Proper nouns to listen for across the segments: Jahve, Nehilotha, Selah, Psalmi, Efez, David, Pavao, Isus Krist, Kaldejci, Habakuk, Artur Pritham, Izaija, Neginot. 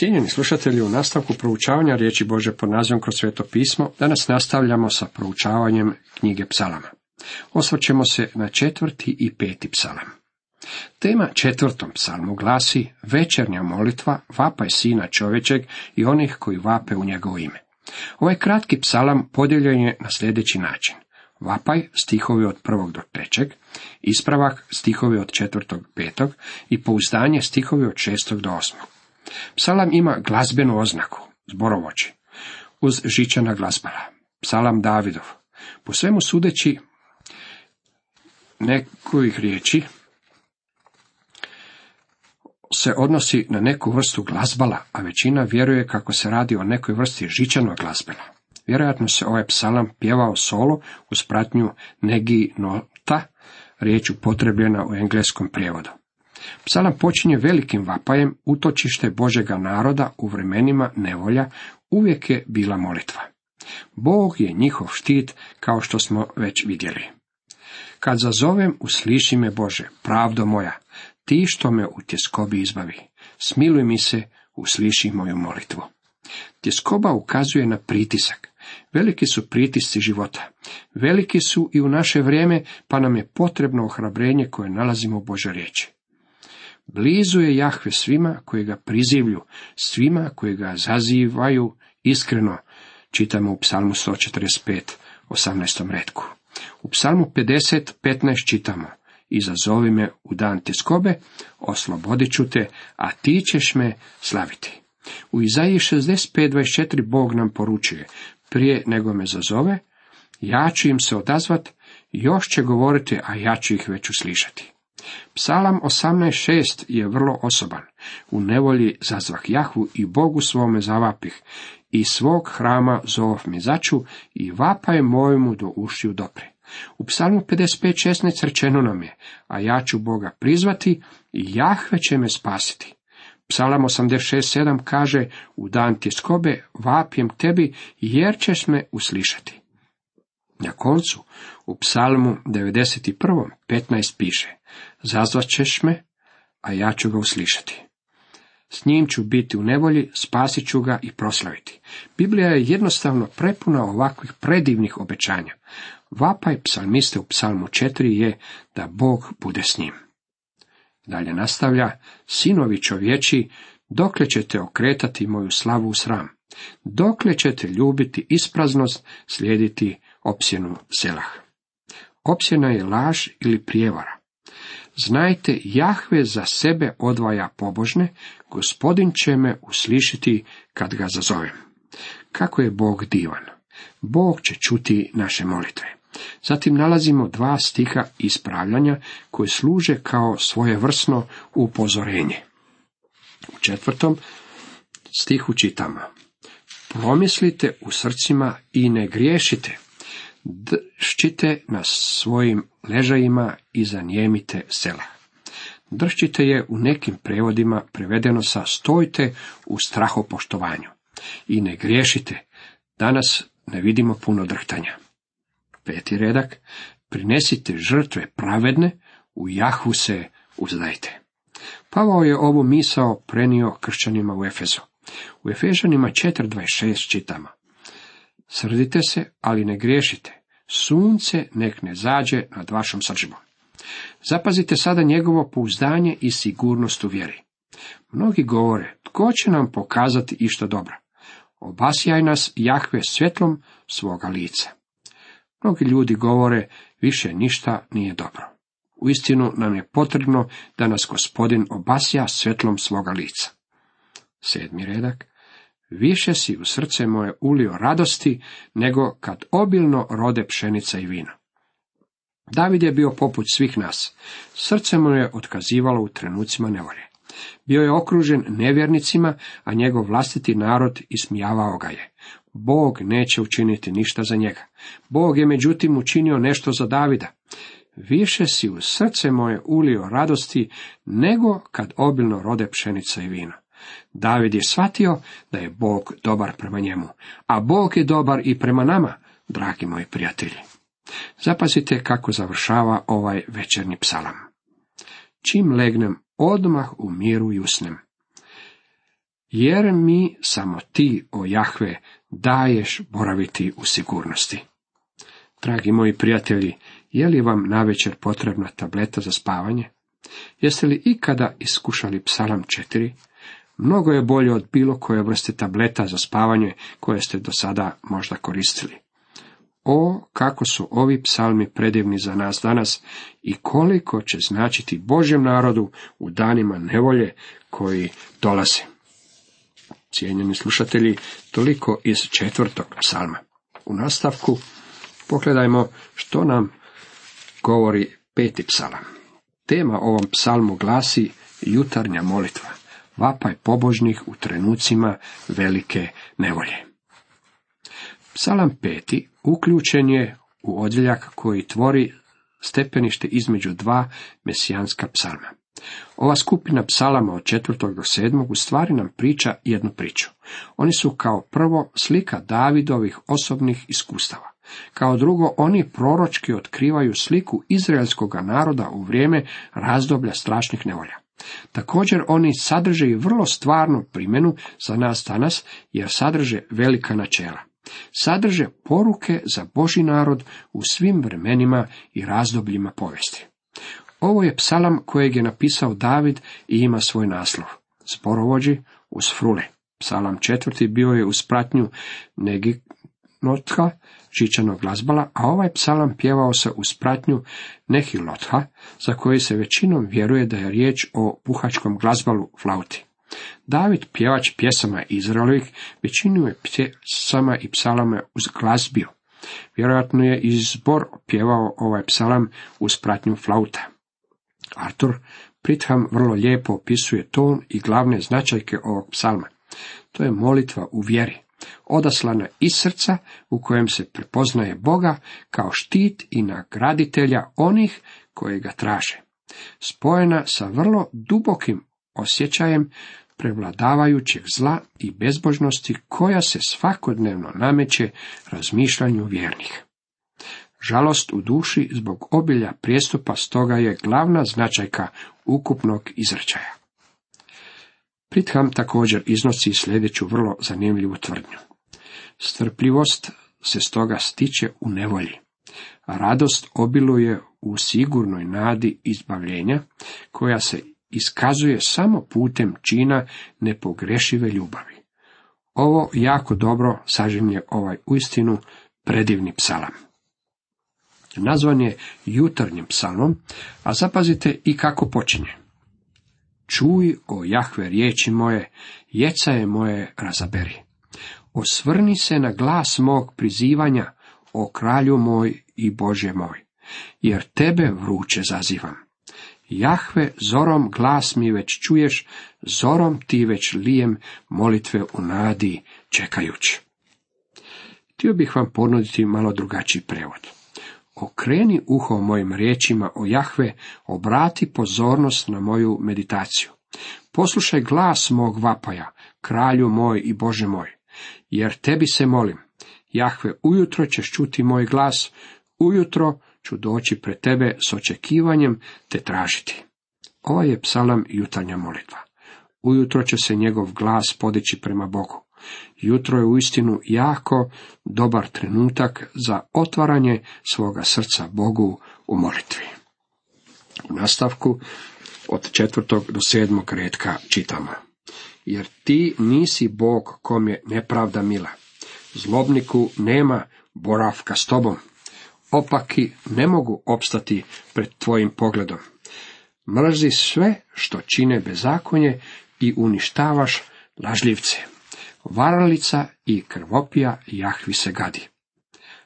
Cijenjeni slušatelji, u nastavku proučavanja riječi Bože pod nazivom kroz Sveto pismo, danas nastavljamo sa proučavanjem knjige Psalama. Osvrćemo se na 4. i 5. psalam. Tema 4. psalmu glasi: Večernja molitva, vapaj Sina čovječeg i onih koji vape u njegovo ime. Ovaj kratki psalam podijeljen je na sljedeći način. Vapaj, stihovi od 1. do 3, ispravak, stihovi od 4. do 5 i pouzdanje, stihovi od 6. do 8. Psalam ima glazbenu oznaku, zborovođi, uz žičana glazbala. Psalam Davidov. Po svemu sudeći nekojih riječi se odnosi na neku vrstu glazbala, a većina vjeruje kako se radi o nekoj vrsti žičanog glazbala. Vjerojatno se ovaj psalam pjevao solo uz pratnju negi nota, riječ upotrebljena u engleskom prijevodu. Psalam počinje velikim vapajem, utočište Božjega naroda u vremenima nevolja uvijek je bila molitva. Bog je njihov štit, kao što smo već vidjeli. Kad zazovem, usliši me Bože, pravdo moja, ti što me u tjeskobi izbavi, smiluj mi se, usliši moju molitvu. Tjeskoba ukazuje na pritisak. Veliki su pritisci života. Veliki su i u naše vrijeme, pa nam je potrebno ohrabrenje koje nalazimo u Božoj riječi. Blizu je Jahve svima koji ga prizivlju, svima koji ga zazivaju iskreno, čitamo u psalmu 145, 18. redku. U psalmu 50, 15 čitamo: Izazovi me u dan tjeskobe, oslobodit ću te, a ti ćeš me slaviti. U Izaiji 65, 24 Bog nam poručuje: prije nego me zazove, ja ću im se odazvat, još će govoriti, a ja ću ih već uslišati. Psalam 18.6 je vrlo osoban. U nevolji zazvah Jahvu i Bogu svome zavapih, i svog hrama zovah mi začu, i vapaj mojemu do ušiju dopre. U psalmu 55.16 rečeno nam je: a ja ću Boga prizvati i Jahve će me spasiti. Psalam 86.7 kaže: u dan tjeskobe vapjem k tebi, jer ćeš me uslišati. Na koncu, u psalmu 91. 15 piše: zazvat ćeš me, a ja ću ga uslišati. S njim ću biti u nevolji, spasit ću ga i proslaviti. Biblija je jednostavno prepuna ovakvih predivnih obećanja. Vapaj psalmiste u psalmu 4 je da Bog bude s njim. Dalje nastavlja: sinovi čovječi, dokle ćete okretati moju slavu u sram? Dokle ćete ljubiti ispraznost, slijediti opsjenu selah? Opsjena je laž ili prijevara. Znajte, Jahve za sebe odvaja pobožne, Gospodin će me uslišiti kad ga zazovem. Kako je Bog divan! Bog će čuti naše molitve. Zatim nalazimo 2 stiha ispravljanja koji služe kao svojevrsno upozorenje. U 4. stihu čitamo: promislite u srcima i ne griješite, dršćite na svojim ležajima i zanijemite sela. Dršćite je u nekim prevodima prevedeno sa stojte u strahopoštovanju. I ne griješite, danas ne vidimo puno drhtanja. 5. redak, prinesite žrtve pravedne, u Jahvu se uzdajte. Pavao je ovu misao prenio kršćanima u Efezu. U Efežanima 4.26 čitamo: srdite se, ali ne griješite. Sunce nek ne zađe nad vašom srdžbom. Zapazite sada njegovo pouzdanje i sigurnost u vjeri. Mnogi govore: tko će nam pokazati išta dobro? Obasjaj nas, Jahve, svjetlom svoga lica. Mnogi ljudi govore: više ništa nije dobro. Uistinu nam je potrebno da nas Gospodin obasja svjetlom svoga lica. 7. redak, više si u srce moje ulio radosti, nego kad obilno rode pšenica i vino. David je bio poput svih nas. Srce mu je otkazivalo u trenucima nevolje. Bio je okružen nevjernicima, a njegov vlastiti narod ismijavao ga je. Bog neće učiniti ništa za njega. Bog je međutim učinio nešto za Davida. Više si u srce moje ulio radosti, nego kad obilno rode pšenica i vino. David je shvatio da je Bog dobar prema njemu, a Bog je dobar i prema nama, dragi moji prijatelji. Zapazite kako završava ovaj večernji psalam: čim legnem, odmah u miru i usnem. jer mi samo ti, o Jahve, daješ boraviti u sigurnosti. Dragi moji prijatelji, je li vam navečer potrebna tableta za spavanje? Jeste li ikada iskušali psalam 4? Mnogo je bolje od bilo koje vrste tableta za spavanje koje ste do sada možda koristili. O, kako su ovi psalmi predivni za nas danas i koliko će značiti Božjem narodu u danima nevolje koji dolaze. Cijenjeni slušatelji, toliko iz 4. psalma. U nastavku pogledajmo što nam govori 5. psalam. Tema ovom psalmu glasi jutarnja molitva, vapaj pobožnih u trenucima velike nevolje. Psalam 5. uključen je u odjeljak koji tvori stepenište između dva mesijanska psalma. Ova skupina psalama od 4. do 7. u stvari nam priča jednu priču. Oni su kao prvo slika Davidovih osobnih iskustava. Kao drugo, oni proročki otkrivaju sliku izraelskog naroda u vrijeme razdoblja strašnih nevolja. Također, oni sadrže i vrlo stvarnu primjenu za nas danas, jer sadrže velika načela. Sadrže poruke za Božji narod u svim vremenima i razdobljima povijesti. Ovo je psalam kojeg je napisao David i ima svoj naslov: Sporovođi uz frule. Psalam 4. bio je uz pratnju Neginotka, žičanog glazbala, a ovaj psalam pjevao se uz pratnju Nehilotha, za koji se većinom vjeruje da je riječ o puhačkom glazbalu, flauti. David, pjevač pjesama Izraelovih, većinu je pjesama i psalama uzglazbio. Vjerojatno je i zbor pjevao ovaj psalam uz pratnju flauta. Artur Pritham vrlo lijepo opisuje ton i glavne značajke ovog psalma. To je molitva u vjeri, odaslana iz srca u kojem se prepoznaje Boga kao štit i nagraditelja onih koji ga traže, spojena sa vrlo dubokim osjećajem prevladavajućeg zla i bezbožnosti koja se svakodnevno nameće razmišljanju vjernih. Žalost u duši zbog obilja prijestupa stoga je glavna značajka ukupnog izrečaja. Pritham također iznosi sljedeću vrlo zanimljivu tvrdnju. Strpljivost se stoga stiče u nevolji, a radost obiluje u sigurnoj nadi izbavljenja, koja se iskazuje samo putem čina nepogrešive ljubavi. Ovo jako dobro sažimlje ovaj uistinu predivni psalam. Nazvan je jutarnjim psalmom, a zapazite i kako počinje. Čuj, o Jahve, riječi moje, jecaje moje razaberi. Osvrni se na glas mog prizivanja, o kralju moj i Bože moj, jer tebe vruće zazivam. Jahve, zorom glas mi već čuješ, zorom ti već lijem molitve u nadi čekajući. Htio bih vam ponuditi malo drugačiji prevod. Okreni uho mojim riječima, o Jahve, obrati pozornost na moju meditaciju. Poslušaj glas mog vapaja, kralju moj i Bože moj, jer tebi se molim. Jahve, ujutro ćeš čuti moj glas, ujutro ću doći pred tebe s očekivanjem te tražiti. Ovo je psalam jutarnja molitva. Ujutro će se njegov glas podići prema Bogu. Jutro je uistinu jako dobar trenutak za otvaranje svoga srca Bogu u molitvi. U nastavku od 4. do 7. retka čitamo: jer ti nisi Bog kom je nepravda mila, zlobniku nema boravka s tobom, opaki ne mogu opstati pred tvojim pogledom. Mrzi sve što čine bezakonje i uništavaš lažljivce. Varalica i krvopija Jahvi se gadi.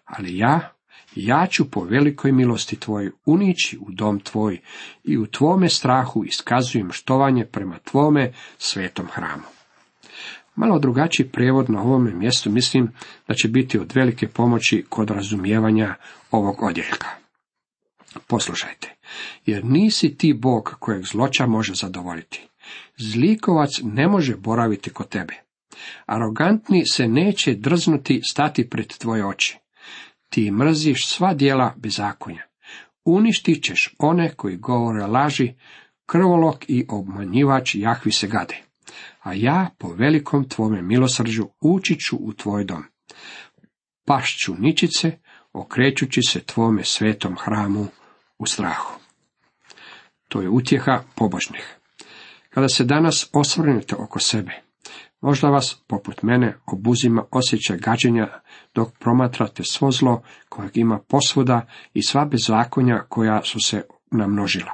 Ali ja ću po velikoj milosti tvojoj unići u dom tvoj i u tvome strahu iskazujem štovanje prema tvome svetom hramu. Malo drugačiji prevod na ovome mjestu mislim da će biti od velike pomoći kod razumijevanja ovog odjeljka. Poslušajte, jer nisi ti Bog kojeg zloća može zadovoljiti. Zlikovac ne može boraviti kod tebe. Arogantni se neće drznuti stati pred tvoje oči. Ti mrziš sva djela bezakonja. Uništit ćeš one koji govore laži, krvolok i obmanjivač Jahvi se gade. a ja po velikom tvome milosrđu ući ću u tvoj dom. Pašću ničice, okrećući se tvome svetom hramu u strahu. To je utjeha pobožnih. Kada se danas osvrnete oko sebe, možda vas, poput mene, obuzima osjećaj gađenja dok promatrate svo zlo kojeg ima posvuda i sva bezakonja koja su se namnožila.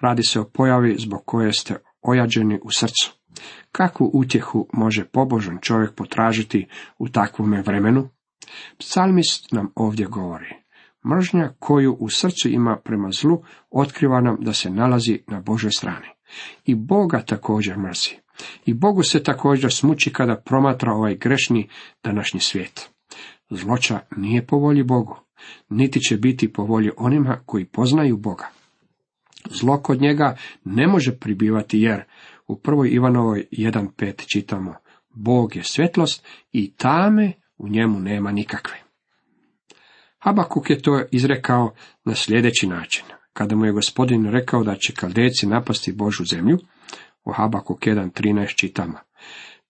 Radi se o pojavi zbog koje ste ojađeni u srcu. Kakvu utjehu može pobožan čovjek potražiti u takvome vremenu? Psalmist nam ovdje govori: mržnja koju u srcu ima prema zlu otkriva nam da se nalazi na Božoj strani. I Boga također mrzi. I Bogu se također smuči kada promatra ovaj grešni današnji svijet. Zloća nije po volji Bogu, niti će biti po volji onima koji poznaju Boga. Zlo kod njega ne može pribivati jer u 1. Ivanovoj 1:5 čitamo: Bog je svjetlost i tame u njemu nema nikakve. Habakuk je to izrekao na sljedeći način. Kada mu je Gospodin rekao da će Kaldejci napasti Božju zemlju, u Habakuk 1:13 čitamo: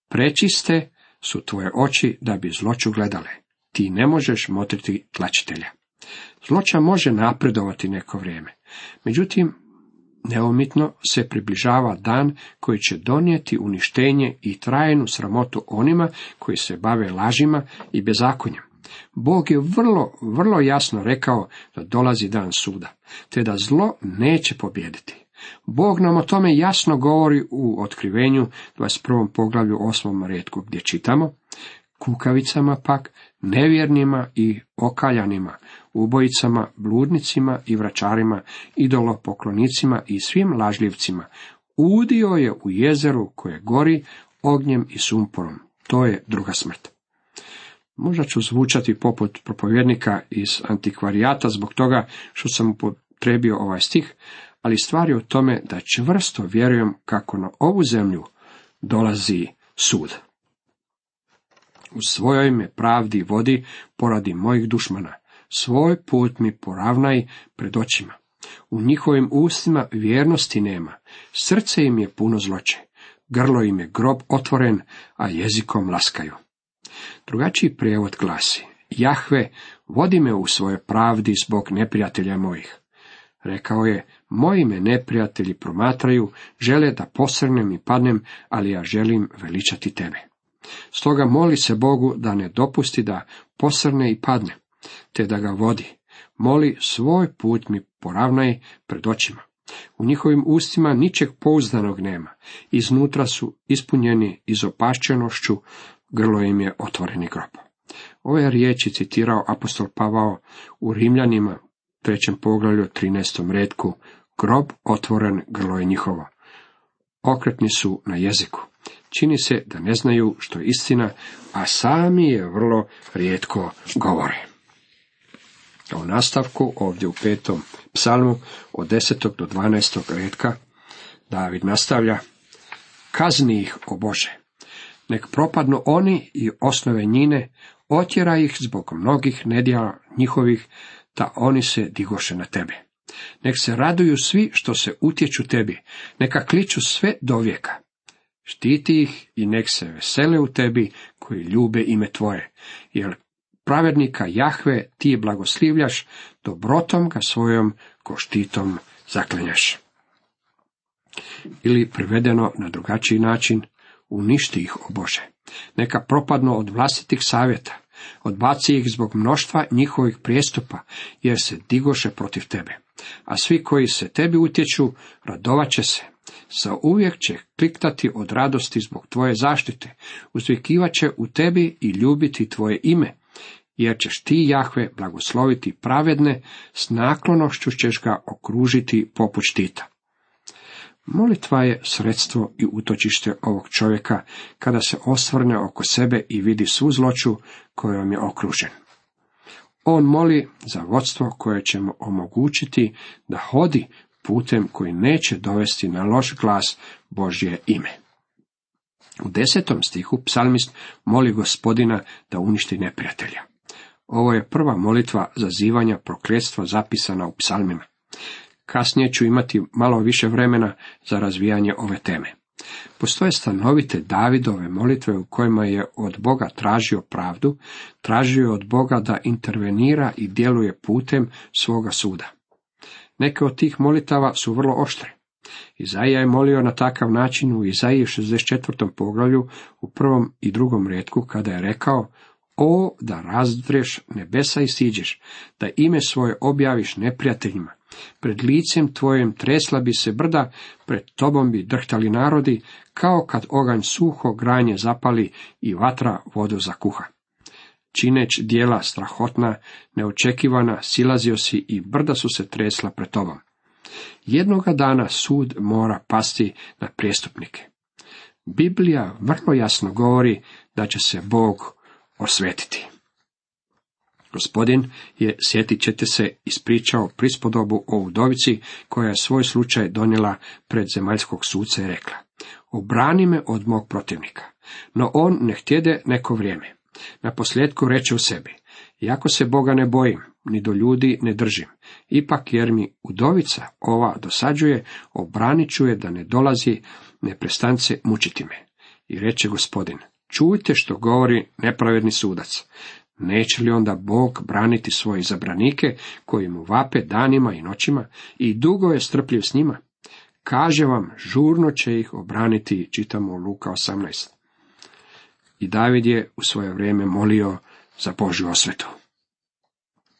prečiste su tvoje oči da bi zloću gledale, ti ne možeš motriti tlačitelja. Zloća može napredovati neko vrijeme, međutim, neumitno se približava dan koji će donijeti uništenje i trajnu sramotu onima koji se bave lažima i bezakonjem. Bog je vrlo, vrlo jasno rekao da dolazi dan suda, te da zlo neće pobijediti. Bog nam o tome jasno govori u Otkrivenju 21. poglavlju 8. retku gdje čitamo: kukavicama pak, nevjernima i okaljanima, ubojicama, bludnicima i vračarima, idolopoklonicima i svim lažljivcima udio je u jezeru koje gori ognjem i sumporom. To je druga smrt. Možda ću zvučati poput propovjednika iz antikvarijata zbog toga što sam upotrijebio ovaj stih, ali stvar je u tome da čvrsto vjerujem kako na ovu zemlju dolazi sud. U svojoj me pravdi vodi poradi mojih dušmana, svoj put mi poravnaj pred očima. U njihovim ustima vjernosti nema, srce im je puno zloće, grlo im je grob otvoren, a jezikom laskaju. Drugačiji prijevod glasi: Jahve, vodi me u svojoj pravdi zbog neprijatelja mojih. Rekao je: moji me neprijatelji promatraju, žele da posrnem i padnem, ali ja želim veličati tebe. Stoga moli se Bogu da ne dopusti da posrne i padne, te da ga vodi. Moli: svoj put mi poravnaj pred očima. U njihovim ustima ničeg pouzdanog nema, iznutra su ispunjeni izopašćenošću, grlo im je otvoreni grob. Ove riječi citirao apostol Pavao u Rimljanima 3. poglavlju 13. retku: grob otvoren, grlo je njihovo. Okretni su na jeziku. Čini se da ne znaju što je istina, a sami je vrlo rijetko govore. U nastavku ovdje u 5. psalmu od 10. do 12. retka David nastavlja: kazni ih, o Bože, nek propadnu oni i osnove njine, otjera ih zbog mnogih nedjela njihovih, ta oni se digoše na tebe. Nek se raduju svi što se utječu tebi, neka kliču sve do vijeka. Štiti ih i nek se vesele u tebi koji ljube ime tvoje, jer pravednika Jahve ti blagoslivljaš, dobrotom ga svojom ko štitom zaklenjaš. Ili prevedeno na drugačiji način: uništi ih, o Bože, neka propadnu od vlastitih savjeta, odbaci ih zbog mnoštva njihovih prijestupa, jer se digoše protiv tebe. A svi koji se tebi utječu, radovat će se, zauvijek će kliktati od radosti zbog tvoje zaštite, uzvikivat će u tebi i ljubiti tvoje ime, jer ćeš ti, Jahve, blagosloviti pravedne, s naklonošću ćeš ga okružiti poput štita. Molitva je sredstvo i utočište ovog čovjeka kada se osvrne oko sebe i vidi svu zloću kojom je okružen. On moli za vodstvo koje će mu omogućiti da hodi putem koji neće dovesti na loš glas Božje ime. U 10. stihu psalmist moli Gospodina da uništi neprijatelja. Ovo je prva molitva zazivanja prokletstva zapisana u psalmima. Kasnije ću imati malo više vremena za razvijanje ove teme. Postoje stanovite Davidove molitve u kojima je od Boga tražio pravdu, tražio od Boga da intervenira i djeluje putem svoga suda. Neke od tih molitava su vrlo oštre. Izaija je molio na takav način u Izaiji 64. poglavlju u prvom i drugom rijetku kada je rekao: O, da razdreš nebesa i siđeš, da ime svoje objaviš neprijateljima. Pred licem tvojem tresla bi se brda, pred tobom bi drhtali narodi, kao kad oganj suho granje zapali i vatra vodu zakuha. Čineć djela strahotna, neočekivana, silazio si i brda su se tresla pred tobom. Jednoga dana sud mora pasti na prijestupnike. Biblija vrlo jasno govori da će se Bog osvetiti. Gospodin je, sjetit ćete se, ispričao prispodobu o udovici koja je svoj slučaj donijela pred zemaljskog suca i rekla: Obrani me od mog protivnika. No on ne htjede neko vrijeme. Na posljedku reče u sebi: Iako se Boga ne bojim, ni do ljudi ne držim, ipak jer mi udovica ova dosađuje, obranit ću je da ne dolazi neprestance mučiti me. I reče Gospodin: Čujte što govori nepravedni sudac. Neće li onda Bog braniti svoje izabranike koji mu vape danima i noćima i dugo je strpljiv s njima? Kaže vam, žurno će ih obraniti, čitamo u Luka 18. I David je u svoje vrijeme molio za Božju osvetu.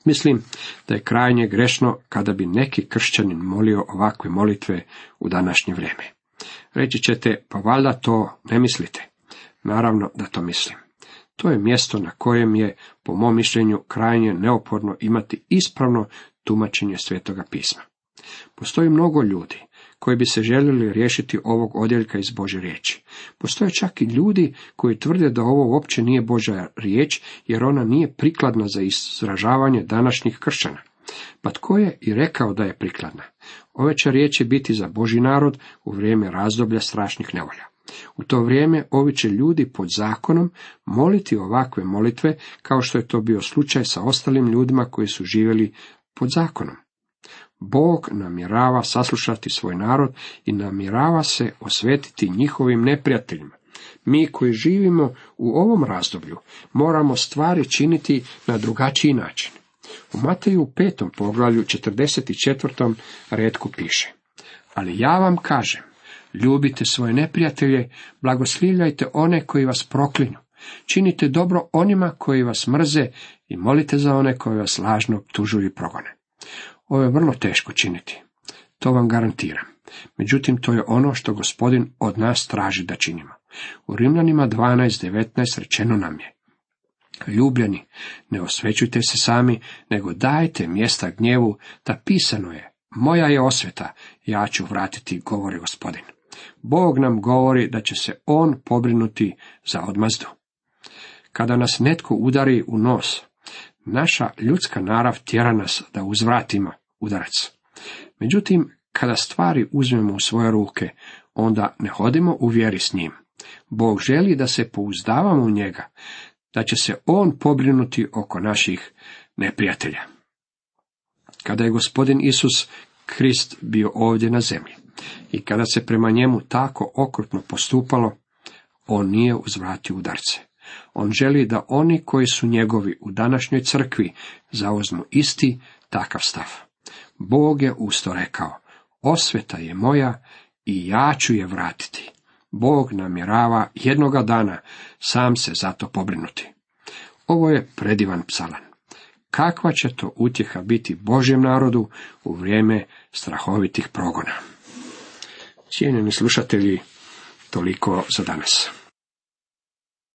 Mislim da je krajnje grešno kada bi neki kršćanin molio ovakve molitve u današnje vrijeme. Reći ćete, pa valjda to ne mislite. Naravno da to mislim. To je mjesto na kojem je, po mom mišljenju, krajnje neophodno imati ispravno tumačenje Svetoga pisma. Postoji mnogo ljudi koji bi se željeli riješiti ovog odjeljka iz Božje riječi. Postoje čak i ljudi koji tvrde da ovo uopće nije Božja riječ, jer ona nije prikladna za izražavanje današnjih kršćana. Pa tko je i rekao da je prikladna? Ove će riječi biti za Božji narod u vrijeme razdoblja strašnih nevolja. U to vrijeme ovi će ljudi pod zakonom moliti ovakve molitve, kao što je to bio slučaj sa ostalim ljudima koji su živjeli pod zakonom. Bog namjerava saslušati svoj narod i namjerava se osvetiti njihovim neprijateljima. Mi koji živimo u ovom razdoblju moramo stvari činiti na drugačiji način. U Mateju 5. poglavlju 44. retku piše: Ali ja vam kažem, ljubite svoje neprijatelje, blagosljivljajte one koji vas proklinju, činite dobro onima koji vas mrze i molite za one koji vas lažno optužuju i progone. Ovo je vrlo teško činiti, to vam garantiram. Međutim, to je ono što Gospodin od nas traži da činimo. U Rimljanima 12:19 rečeno nam je: Ljubljeni, ne osvećujte se sami, nego dajte mjesta gnjevu, da pisano je: Moja je osveta, ja ću vratiti, govori Gospodin. Bog nam govori da će se On pobrinuti za odmazdu. Kada nas netko udari u nos, naša ljudska narav tjera nas da uzvratimo udarac. Međutim, kada stvari uzmemo u svoje ruke, onda ne hodimo u vjeri s njim. Bog želi da se pouzdavamo u njega, da će se On pobrinuti oko naših neprijatelja. Kada je Gospodin Isus Krist bio ovdje na zemlji i kada se prema njemu tako okrutno postupalo, on nije uzvratio udarce. On želi da oni koji su njegovi u današnjoj crkvi zauzmu isti takav stav. Bog je usto rekao: Osveta je moja i ja ću je vratiti. Bog namjerava jednoga dana sam se za to pobrinuti. Ovo je predivan psalam. Kakva će to utjeha biti Božjem narodu u vrijeme strahovitih progona? Cijenjeni slušatelji, toliko za danas.